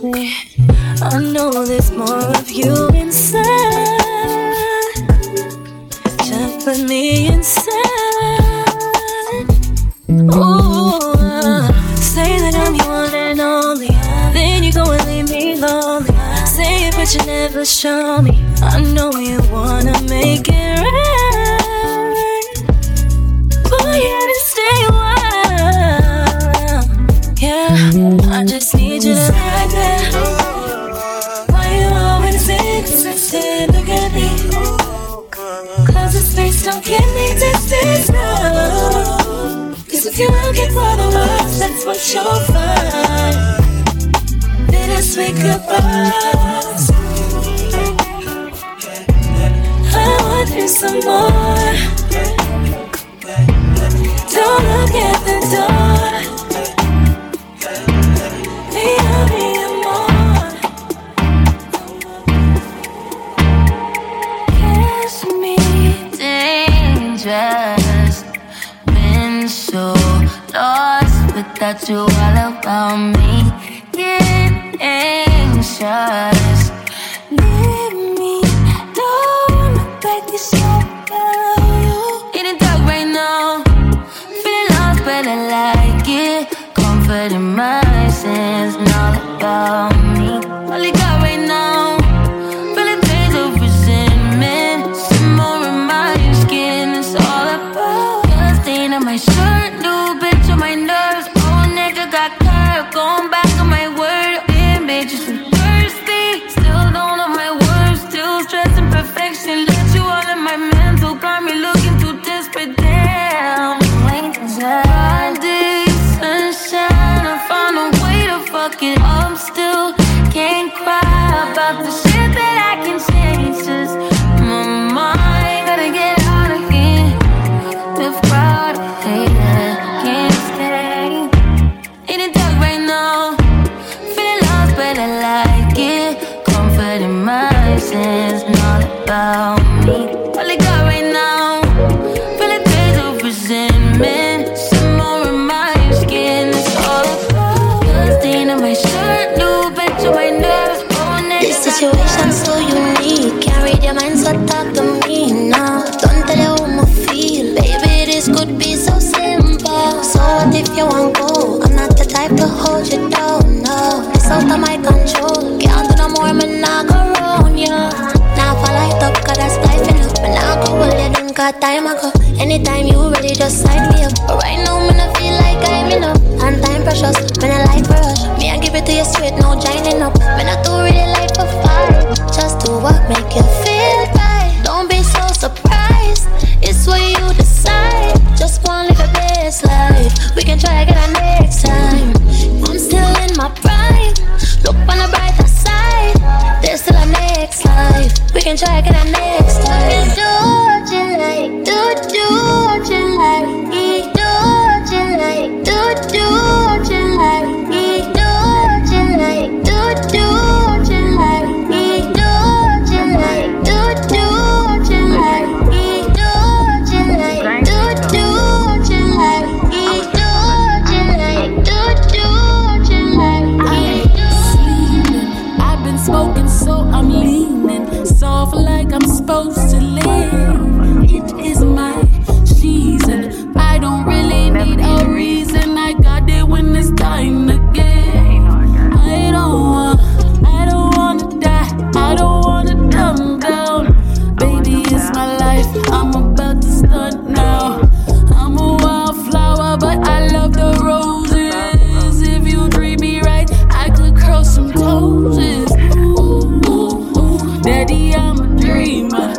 with me. I know there's more of you inside. Just put me inside. Ooh, say that I'm your one and only, then you go and leave me lonely. Say it but you never show me. I know you wanna make it right, but you didn't stay a while. Yeah, I just need you to right now. Look at me, close the space, don't give me distance, no. Cause if you're looking for the words, that's what you'll find. Bittersweet goodbyes, I want you some more. Don't look at the door, leave me alone. Been so lost without you all about me. Get anxious, leave me, don't wanna break this up, girl. In the dark right now, feeling lost but I like it. Comfort in my sins, not about me. All you got right now, my shirt, new bitch on my nerves. Old nigga got curved, going back on my word. Damn bitches, I'm thirsty. Still don't know my words, still stressing perfection. Let you all in my mental, got me looking too desperate. Damn, like Friday sunshine, I found a way to fuck it up. Still can't cry about the shit that I can change. Just my mind, gotta get out of here. Live proud. It's not about me. All I got right now, feeling days of resentment. Some more of my skin, it's all about dusting on my shirt, new bitch on my nerves. This situation's too unique. Can't read your mind, so talk to me now. Don't tell you how I feel, baby. This could be so simple. So what if you won't go? I'm not the type to hold you down, no. It's out of my control. Can't do no more, man. I go. Now I light up, cause that's life enough. But now I go, well, they done got time ago. Anytime you ready, just sign me up. But right now, man, I feel like I'm enough. And time precious, man, I like for rush. Me, I give it to you straight, no joining up. Man, I do really like for fire. Just do what make you feel right. Don't be so surprised, it's what you decide. Just wanna live your best life. We can try again next time. I'm still in my prime, look on the brighter side. There's still a next life. We can try again next time. You do what you like, do what you like. You do what you like, do what you like. You do what you like, do what you like. You do what you like, do what you like. You do what you like, do what you like. You do what you like, do what you like. I've been smoking, so I'm leaning soft like I'm supposed to live. It is my season. I don't really need a reason. I got it when it's time again. I don't wanna die. I don't wanna dumb down. Baby, it's my life. I'm about to stunt now. I'm a wildflower, but I love the roses. If you treat me right, I could curl some roses. Daddy, I'm a dreamer.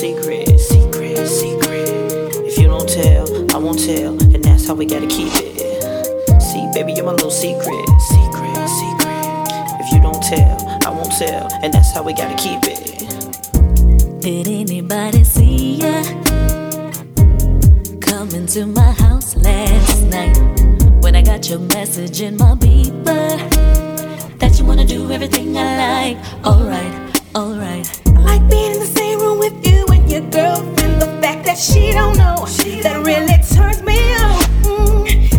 secret. If you don't tell, I won't tell, and that's how we gotta keep it. See, baby, you're my little secret. If you don't tell, I won't tell, and that's how we gotta keep it. Did anybody see ya coming to my house last night when I got your message in my beeper? That you wanna do everything I like. Alright. I like being in the same room with you and your girlfriend. The fact that she don't know, that really turns me on.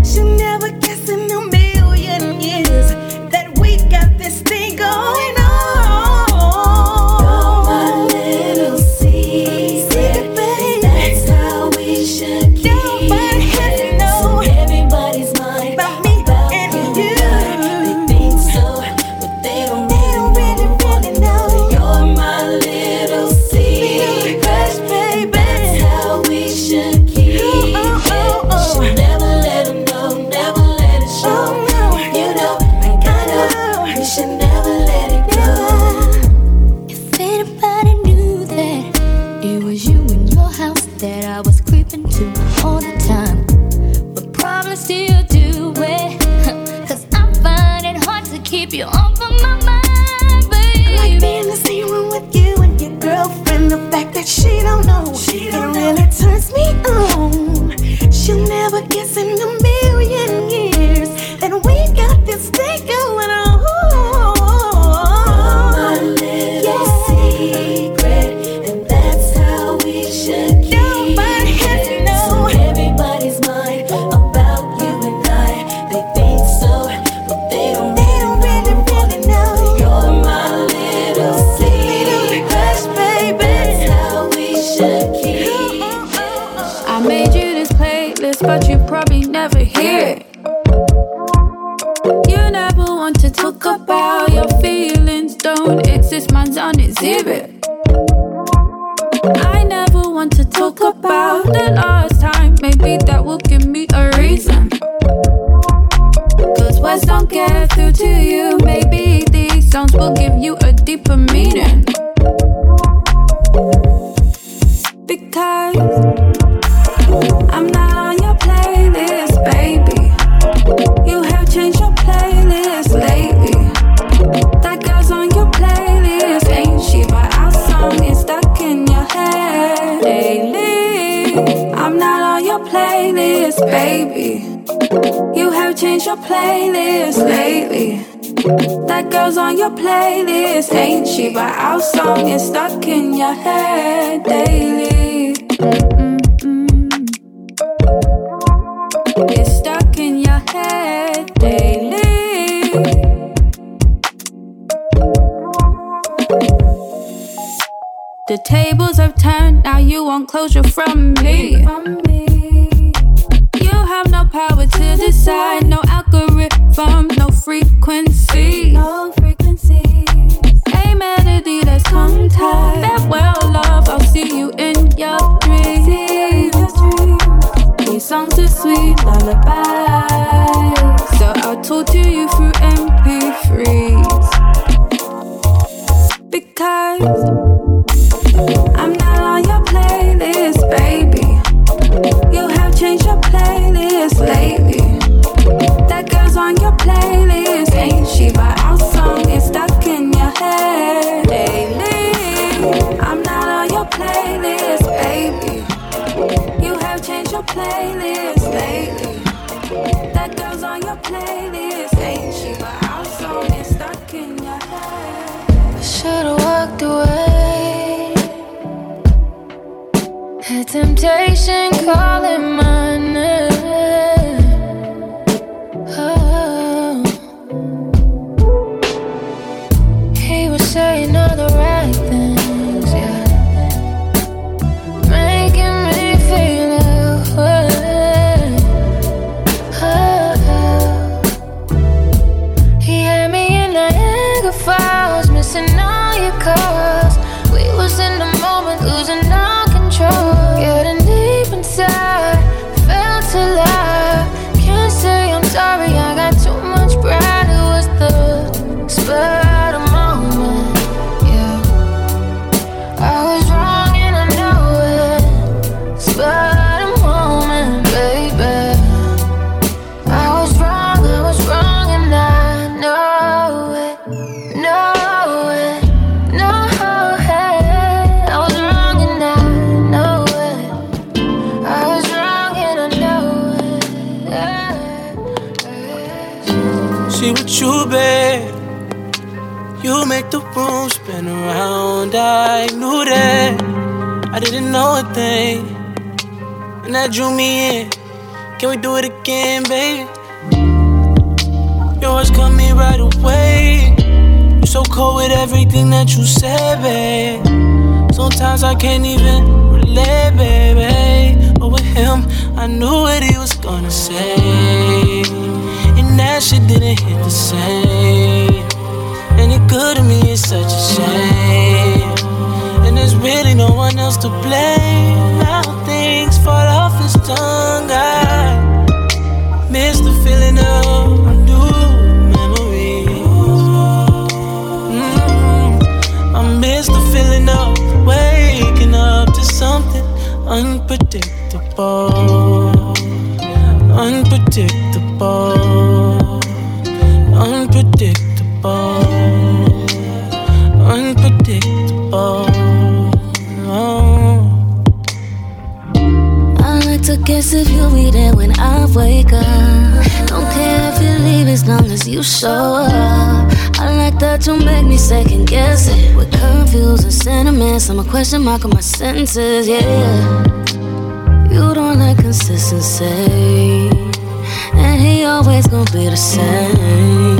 She'll never guess in a million years that we got this thing going on. You're my little secret, baby. That's how we should keep it. Lately, that shit with you, babe. You make the room spin around. I knew that. I didn't know a thing, and that drew me in. Can we do it again, baby? Your words cut me right away. You so cold with everything that you said, babe. Sometimes I can't even relate, baby. But with him, I knew what he was gonna say, and that shit didn't hit the same. And it good to me is such a shame, and there's really no one else to blame. Now things fall off his tongue. I miss the feeling of new memories. I miss the feeling of waking up to something unpredictable, unpredictable, unpredictable. Unpredictable. Oh. I like to guess if you'll be there when I wake up. Don't care if you leave as long as you show up. I like that you make me second guess it. We're confused and sentiments. I'm a question mark on my sentences, yeah. You don't like consistency, and he always gonna be the same.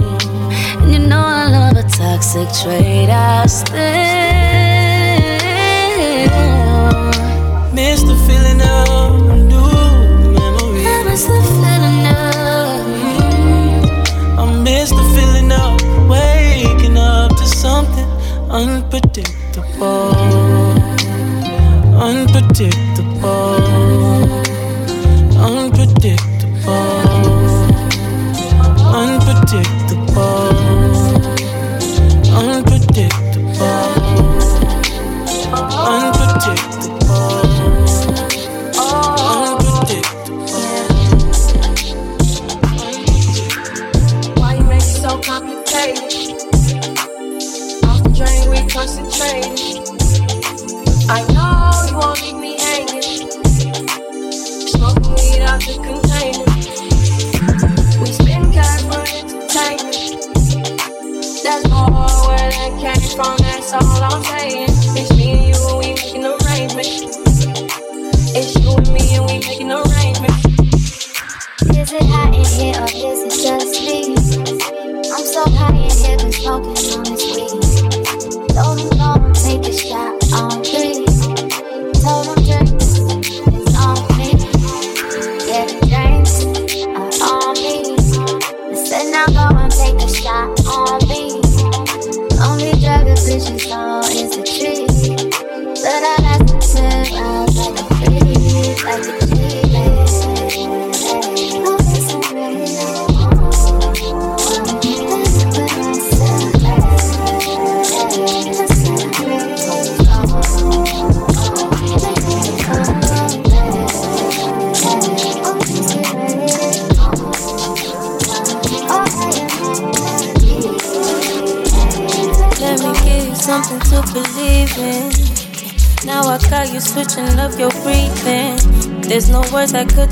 And you know I love a toxic trait. I still miss the feeling of new memories. I miss the feeling of I miss the feeling of waking up to something unpredictable, unpredictable, unpredictable, unpredictable.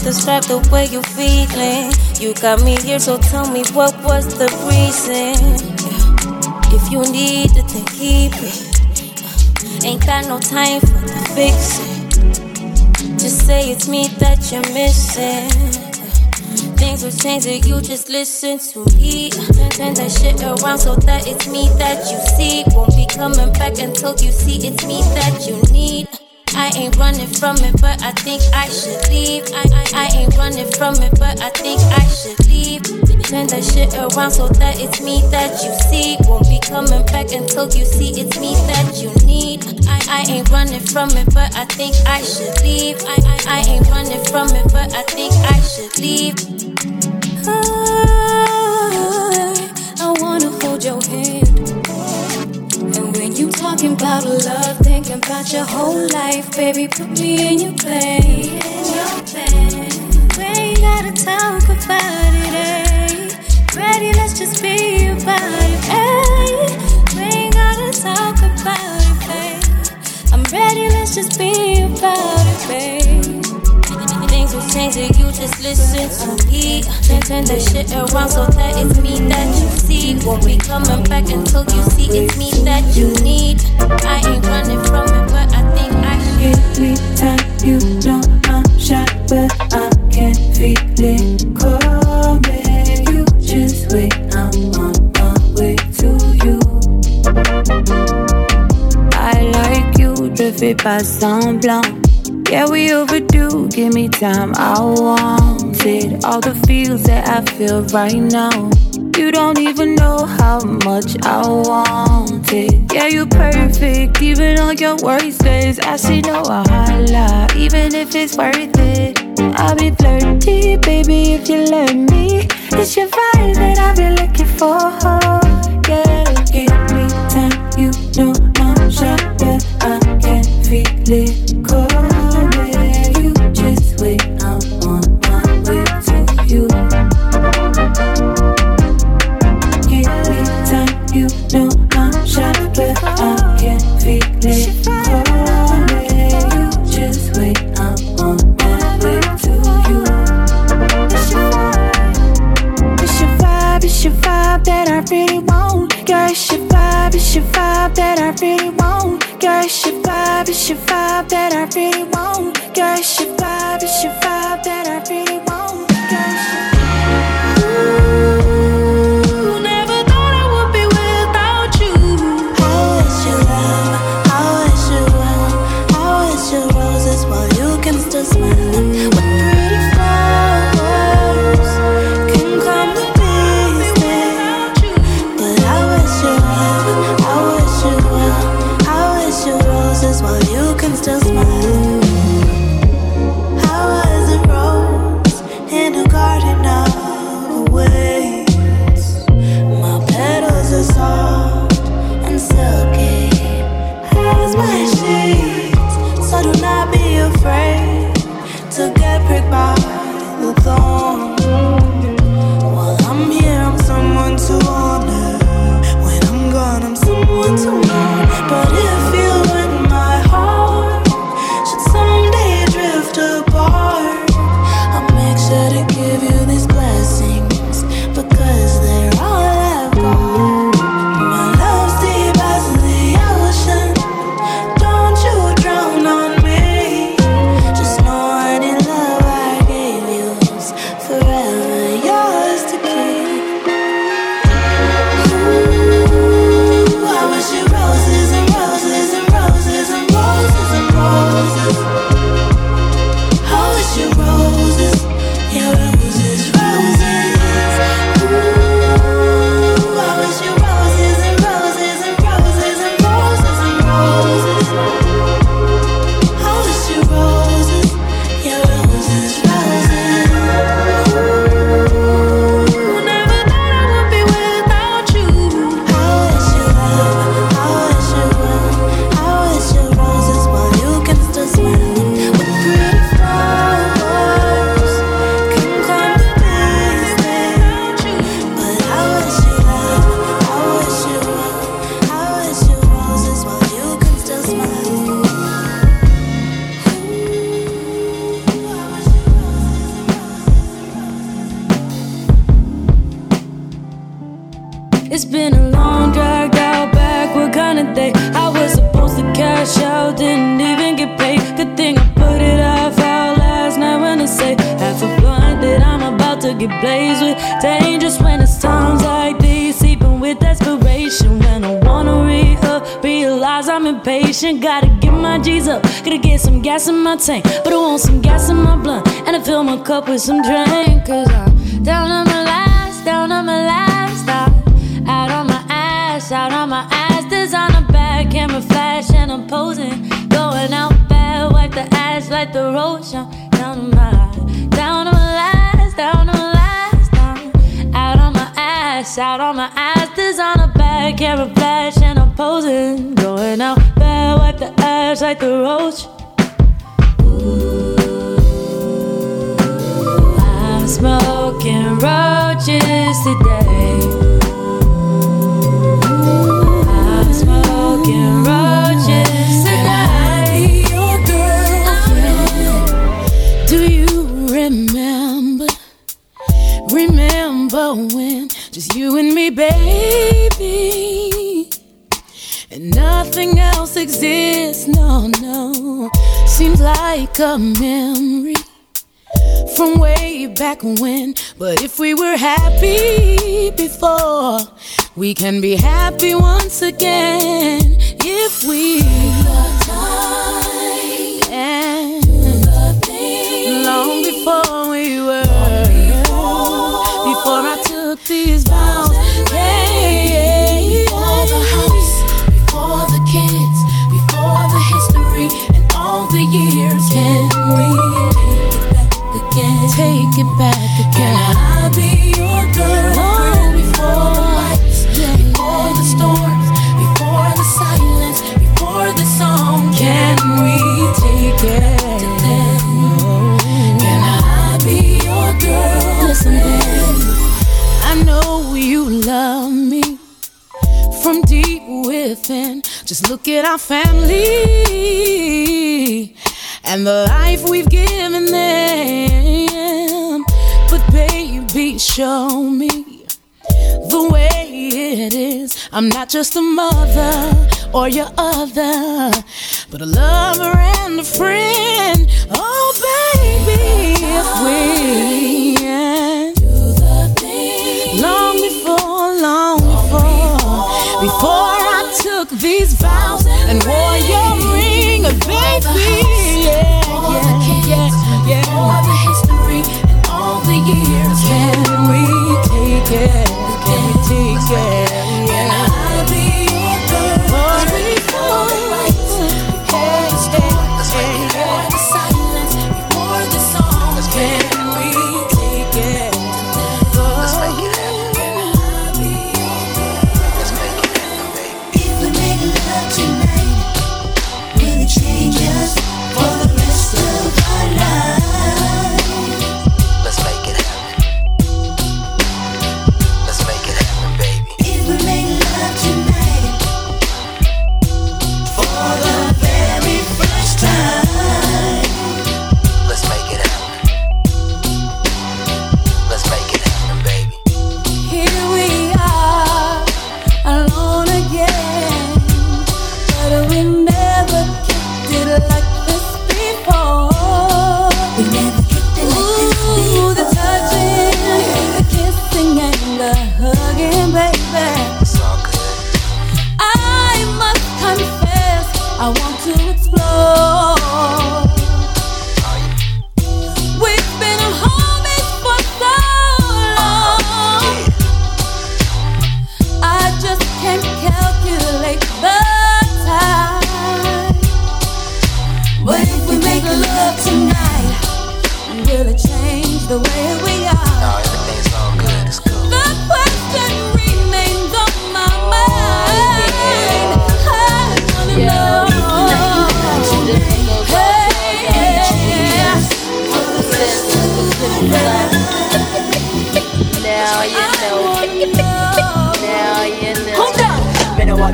Describe the way you feeling. You got me here, so tell me what was the reason. Yeah. If you need it, then keep it. Ain't got no time for the fixing. Just say it's me that you're missing. Things will change if you just listen to me. Turn that shit around so that it's me that you see. Won't be coming back until you see it's me that you need. I ain't running from it, but I think I should leave. I ain't running from it, but I think I should leave. Turn that shit around so that it's me that you see. Won't be coming back until you see it's me that you need. I ain't running from it, but I think I should leave. I ain't running from it, but I think I should leave. I wanna hold your hand. And when you talking about love, thinking about your whole life, baby, put me in your place. We ain't gotta talk about it, ayy. Ready, let's just be about it, ayy. We ain't gotta talk about it, babe. I'm ready, let's just be about it, babe. Things will change. change it, you just listen to me. Turn that shit around so that it's me that you see. Won't be coming back until you see it's me that you need. I ain't running from it, but I think I should. Every time you know I'm shy, but I can't feel it coming. You just wait, I'm on my way to you. I like you, je fais pas semblant. Yeah, we overdue, give me time, I want it. All the feels that I feel right now, you don't even know how much I want it. Yeah, you're perfect, even on your worst days. I should know a highlight, even if it's worth it. I'll be flirty, baby, if you let me. It's your vibe that I've been looking for, yeah. Every time you know I'm shy, but I can't feel it cold. But I want some gas in my blunt, and I fill my cup with some drink. Cause I'm down on my last, out on my ass, designer bag, camera flash, and I'm posing. Going out bad, wipe the ash like the road show. Down on my last, out on my ass, designer bag, camera flash, and I'm posing. Going out bad, wipe the ash like the road show. I'm smoking roaches today. I'm smoking roaches today. Do you remember? flowing, just you and me, baby, and nothing else exists, no, no. Seems like a memory from way back when, but if we were happy before, we can be happy once again if we love time and the things long before we were, before I took these vows. Hey, before the house, before the kids, before the history and all the years, can we? Take it back again. And I'll be your girl, oh, before the lights, yeah, before the storms, before the silence, before the song. Can we take it back to them? Oh. Can I be your girl? Listen, baby, I know you love me from deep within. Just look at our family and the life we've given them. But baby, show me the way it is. I'm not just a mother or your other, but a lover and a friend. Oh baby, if we do the thing long before, long before, before I took these vows and wore your ring, baby. Yeah, all the history and all the years. Can we take it? Can we take it? Can I be your girl? Cause before the lights, before the storms, before the silence, before the songs, can we take it? Let's make it happen. Can I be your girl? Let's make it happen, baby. If we make love tonight, will it change us for the rest of our lives? I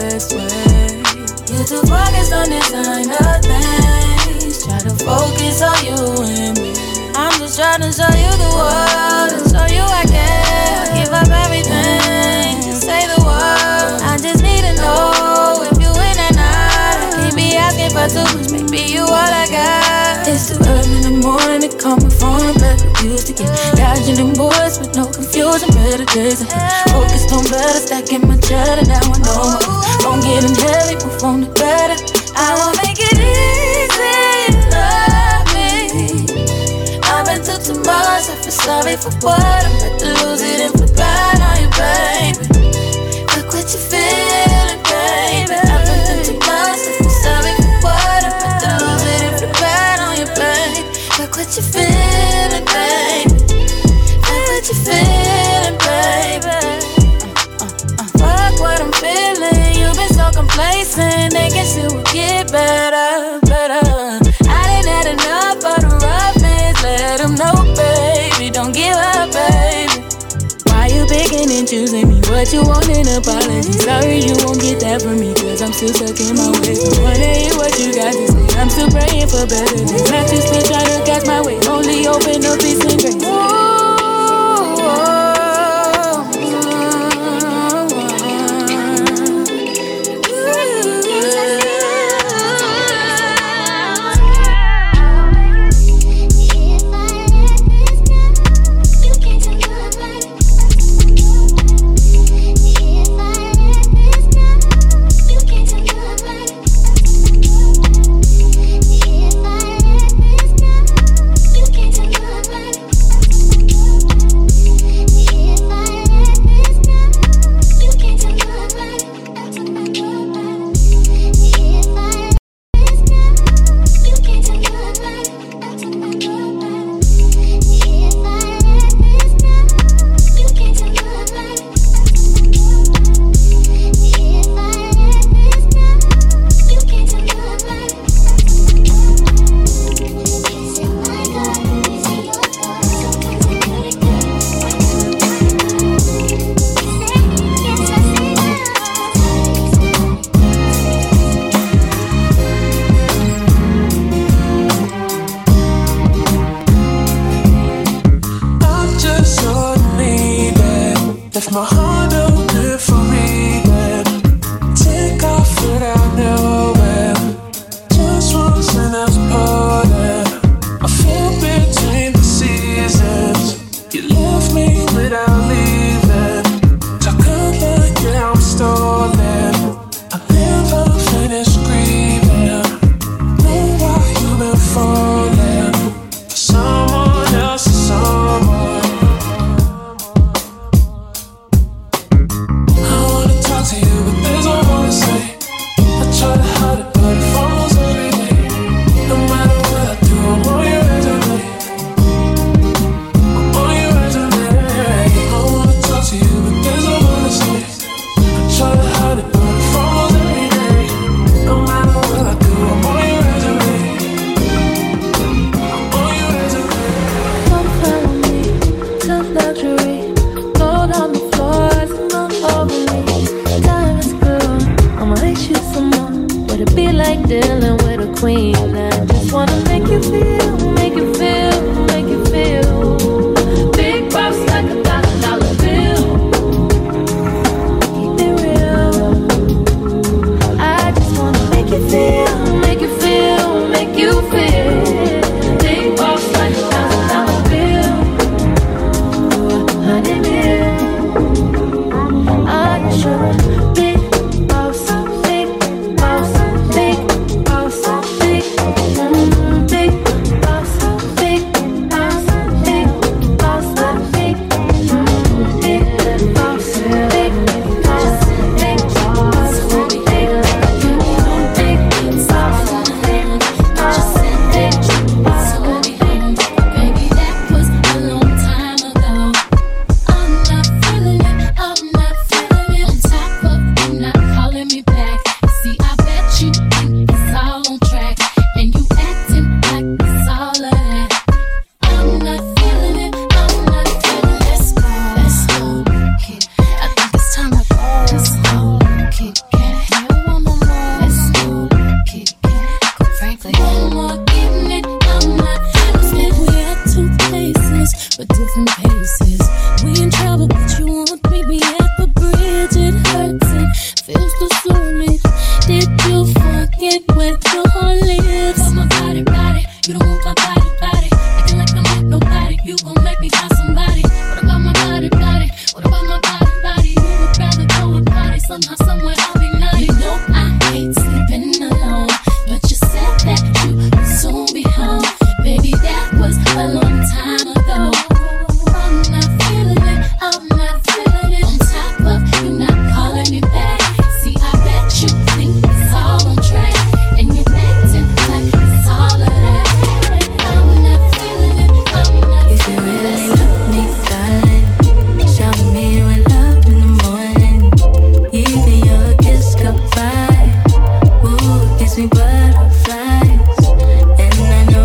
best way. You too focused on this kind of things. Try to focus on you and me. I'm just trying to show you the world and show you I care. I give up everything, just say the word. I just need to know if you in or not. I can't be asking for too much, maybe you all I got. It's too early in the morning to call my phone, but used to get dodging them boys with no confusion, better days ahead. Focused on better, stacking my cheddar, now I know my phone getting heavy, but on the better. I won't make it easy, love me. I've been through too much, I feel sorry for what I'm about to lose it and forgot on you, baby. Look what you feeling, baby. I've been through too much, I feel sorry for what I'm about to lose it and forgot on you, baby. Look what you feeling, baby. Look what you feeling, baby. Fuck what I'm feeling. You've been so complacent. They guess it will get better, better. I done had enough of the roughness. Let them know, baby. Don't give up, baby. Why you picking and choosing me? What you want in apology? Sorry you won't get that from me, cause I'm still stuck in my ways. Wanna hear what you got to say. I'm still praying for better days. Not just to try to catch my way. Only open up peace and grace. refuse to show me. Did you forget when your lips? Oh my body, body, you don't want my body, body. Acting like I'm not nobody, you gon' make me find somebody. What about my body, body? What about my body, body? You would rather go with body, somehow, somewhere I'll be naughty. You know I hate sleeping alone, but you said that you would soon be home. Baby, that was a long time ago. I'm not feeling it, I'm not feeling it. On top of you not calling me back. See, I bet you think it's all on track, and you're acting like it's all of that. I'm not feeling it, I'm not. If you really love me, darling, shower me with love in the morning. Even your kiss goodbye, ooh, gives me butterflies. I know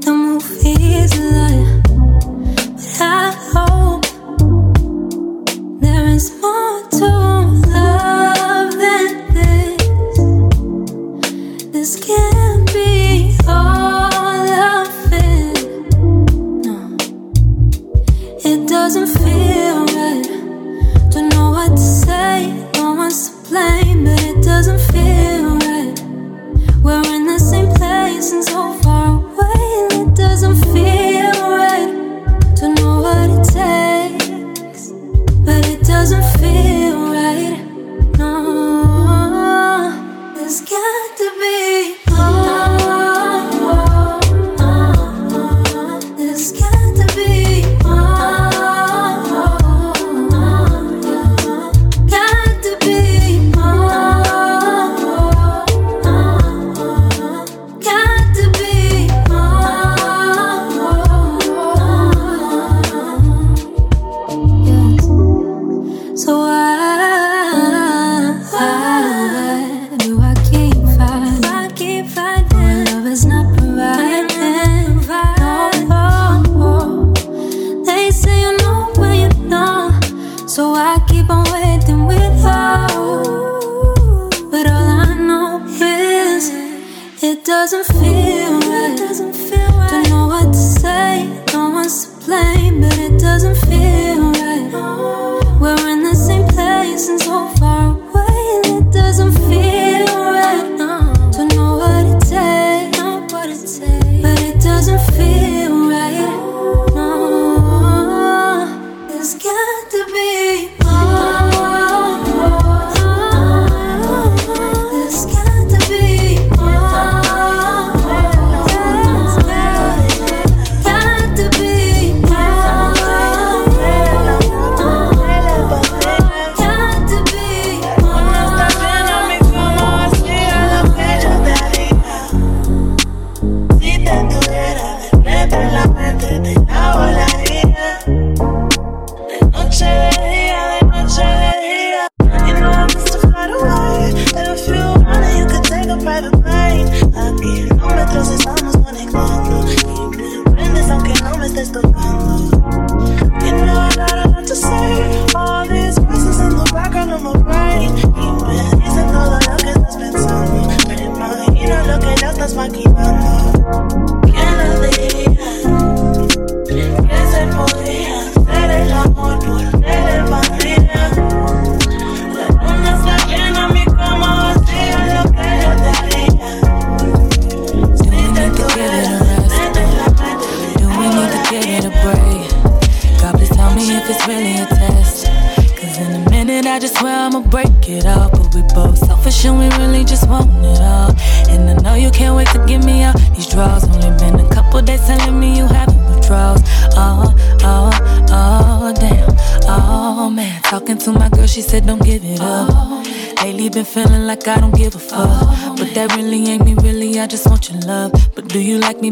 the movie is a lie,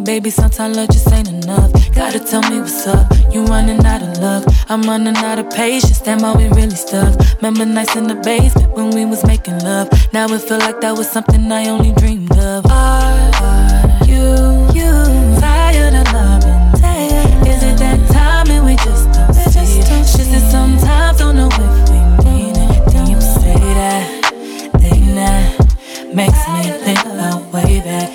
Baby, sometimes love just ain't enough. Gotta tell me what's up. You running out of luck. I'm running out of patience. Damn, how we really stuck. Remember nights in the basement when we was making love. Now it feel like that was something I only dreamed of. Are you tired of loving? Tired. Is it that time and we just don't see it? Shit that sometimes don't know if we mean it. Then you say that, then that makes me think I'm way back.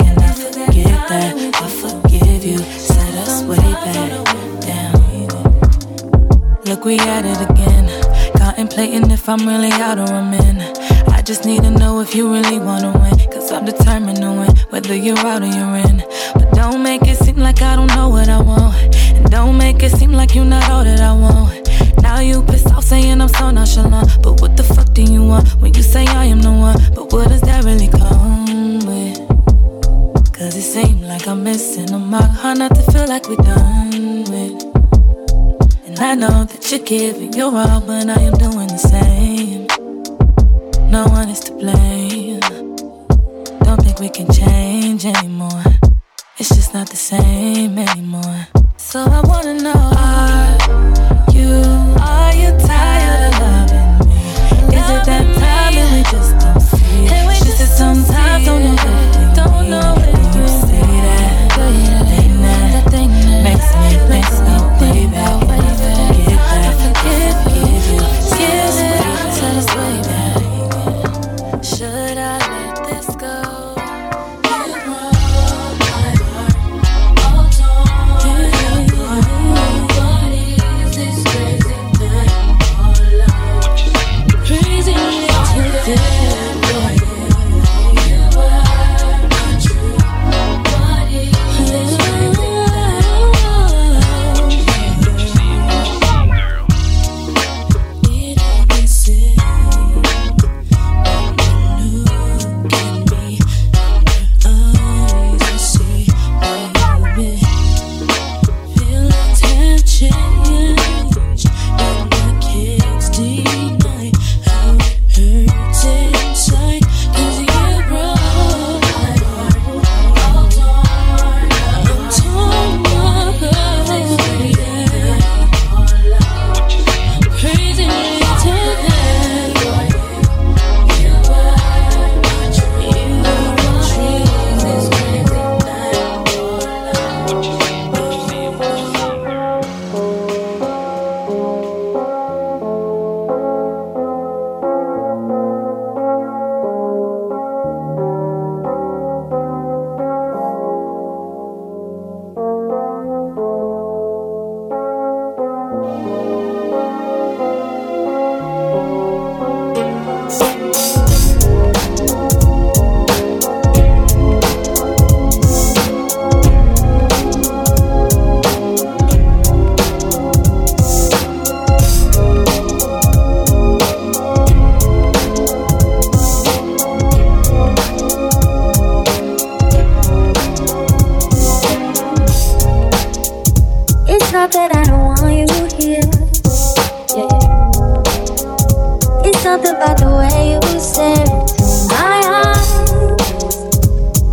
I forgive you, set us way back down. Look, we at it again. Contemplating if I'm really out or I'm in. I just need to know if you really wanna win. Cause I'm determined to win, whether you're out or you're in. But don't make it seem like I don't know what I want. And don't make it seem like you're not all that I want. Now you pissed off saying I'm so nonchalant. But what the fuck do you want when you say I am the one? But what does that really come with? Cause it seems like I'm missing a mark. Hard not to feel like we're done with. And I know that you're giving your all, but I am doing the same. No one is to blame. Don't think we can change anymore. It's just not the same anymore. So I wanna know, are you tired of loving me? Is it that time that we just don't see it? She said sometimes don't know it.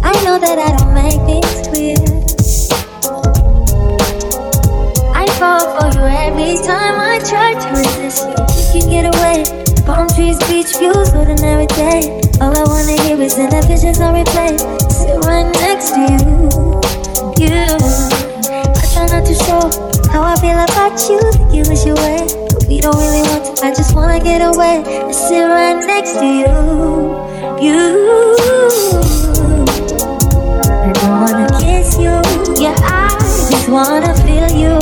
I know that I don't make things clear. Each time I try to resist, you think you get away. Palm trees, beach views, ordinary day. All I wanna hear is in the visions on replay. Sit right next to you, I try not to show how I feel about you. Think you wish you were, but we don't really want to. I just wanna get away and sit right next to you, I don't wanna kiss you. Yeah, I just wanna feel you.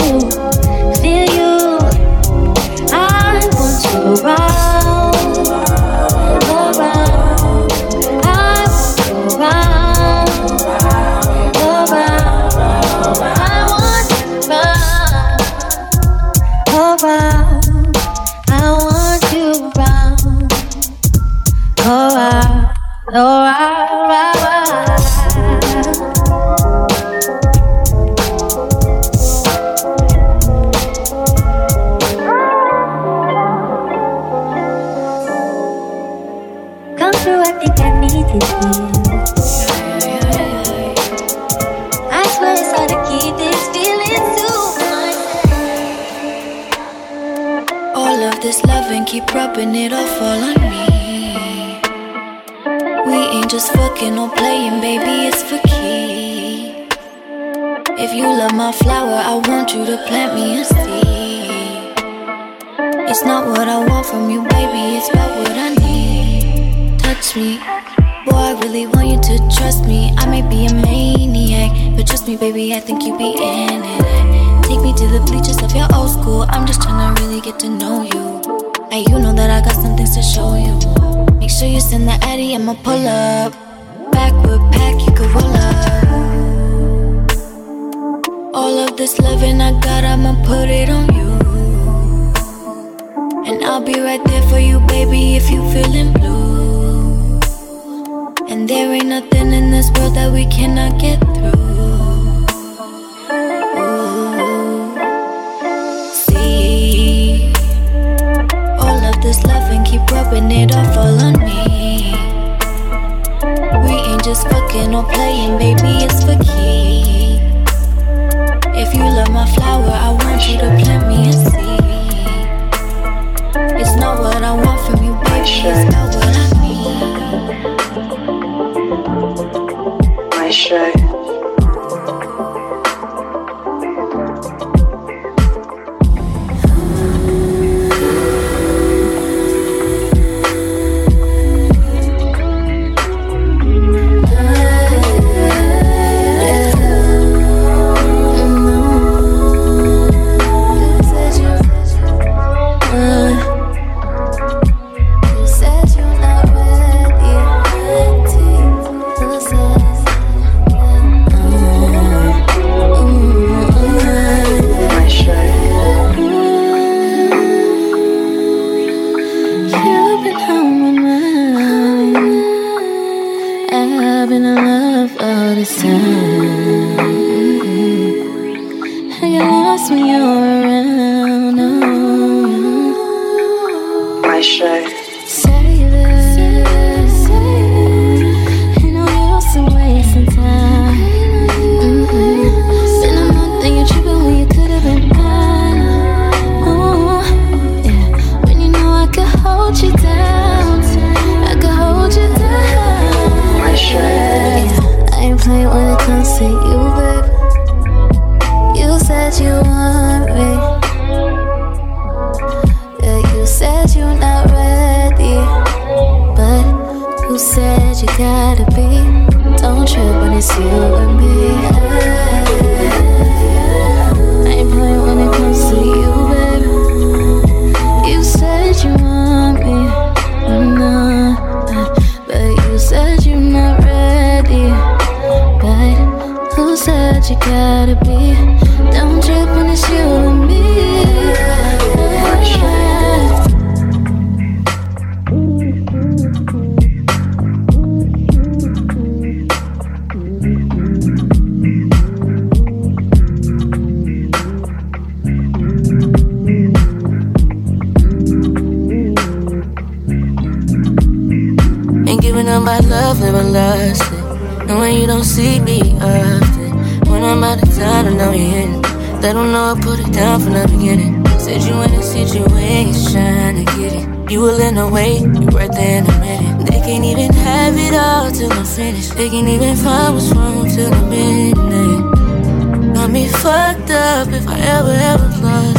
Said you in a situation, I get it. You will in a way, you right there in a minute. They can't even have it all till I'm finished. They can't even find what's wrong till I'm in it. Got me fucked up if I ever, ever lost.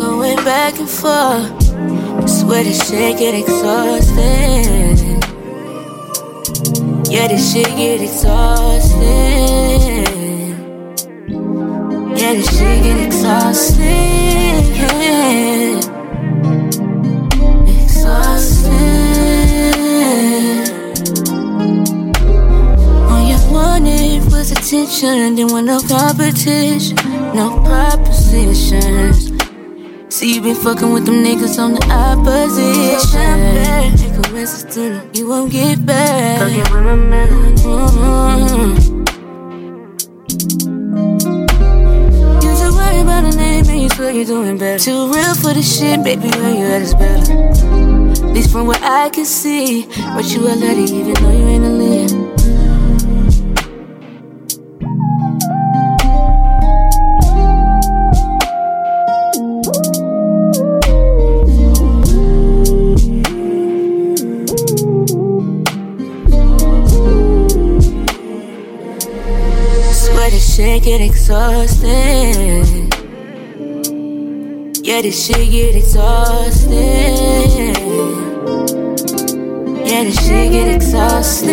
Going back and forth, swear this shit get exhausting. Yeah, this shit get exhausting. Yeah, this shit get exhausting. Exhausting. All you wanted was attention. Didn't want no competition, no propositions. See, you been fucking with them niggas on the opposition. Take a resistance, you won't get back. Fucking with my man. Used to worry about a name and you swear you're doing better. Too real for this shit, baby, where you at is better. At least from what I can see, what you are letting, even though you ain't a lead. Get exhausted. Yeah, this shit get exhausted. Yeah, this shit get exhausted.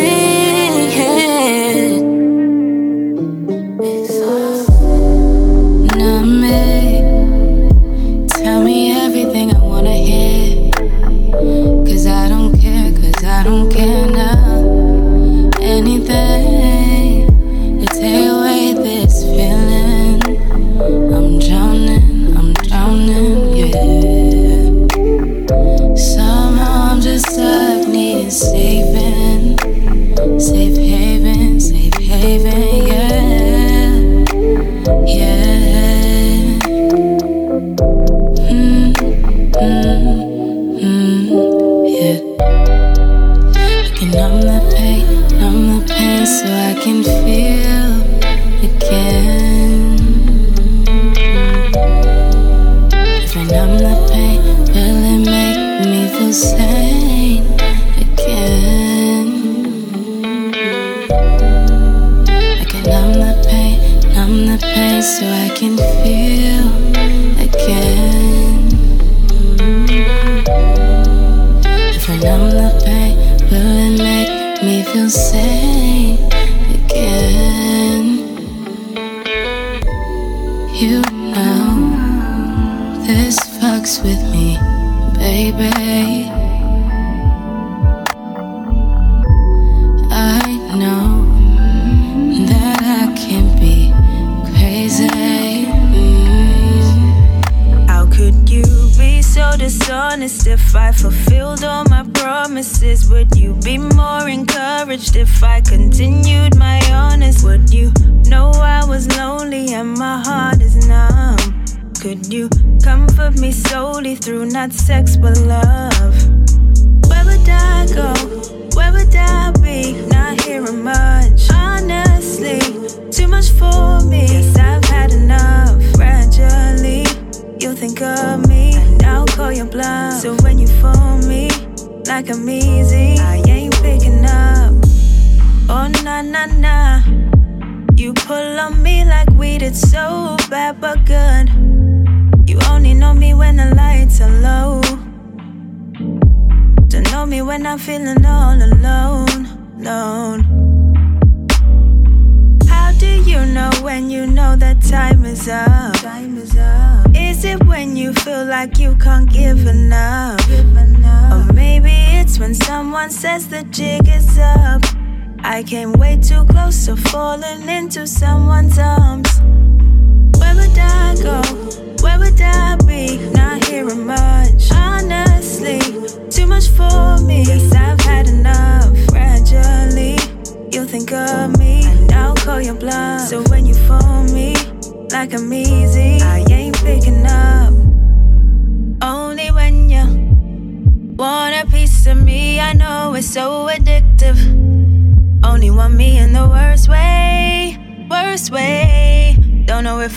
Exhausted. Numb. Tell me everything I wanna hear. Cause I don't care, cause I don't care now. Anything.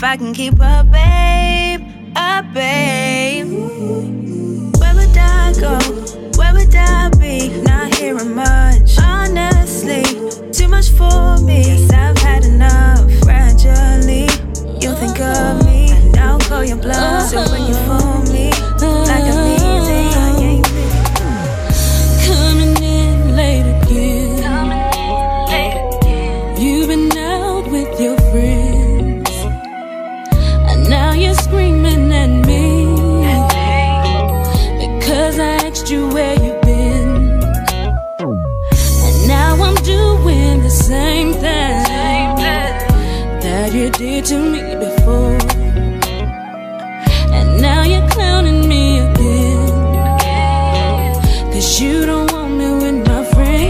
I can keep up, babe. up, babe. Where would I go? Where would I be? Not hearing much, honestly. Too much for me. Guess I've had enough. Gradually, you think of me, and I'll call your bluff. So when you fool me, like I'm easy, I ain't me. Coming in late again. You've been out with your friends, and now you're screaming at me because I asked you where you've been. And now I'm doing the same thing that you did to me before, and now you're clowning me again, 'cause you don't want me with my friends.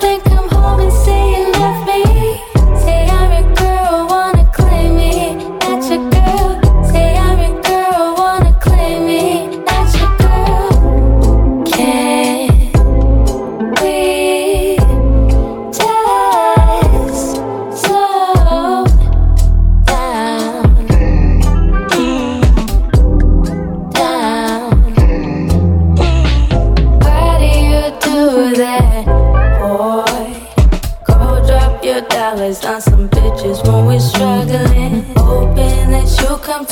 Think I'm home.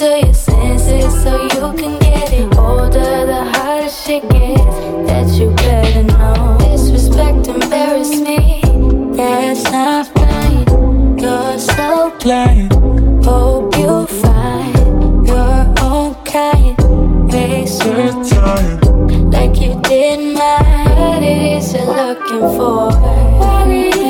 to your senses so you can get it. Older, the harder shit gets. That you better know. Disrespect embarrass me. That's not right. You're so blind. Hope you find your own kind. Waste your time like you did mine. What it is you're looking for. What it is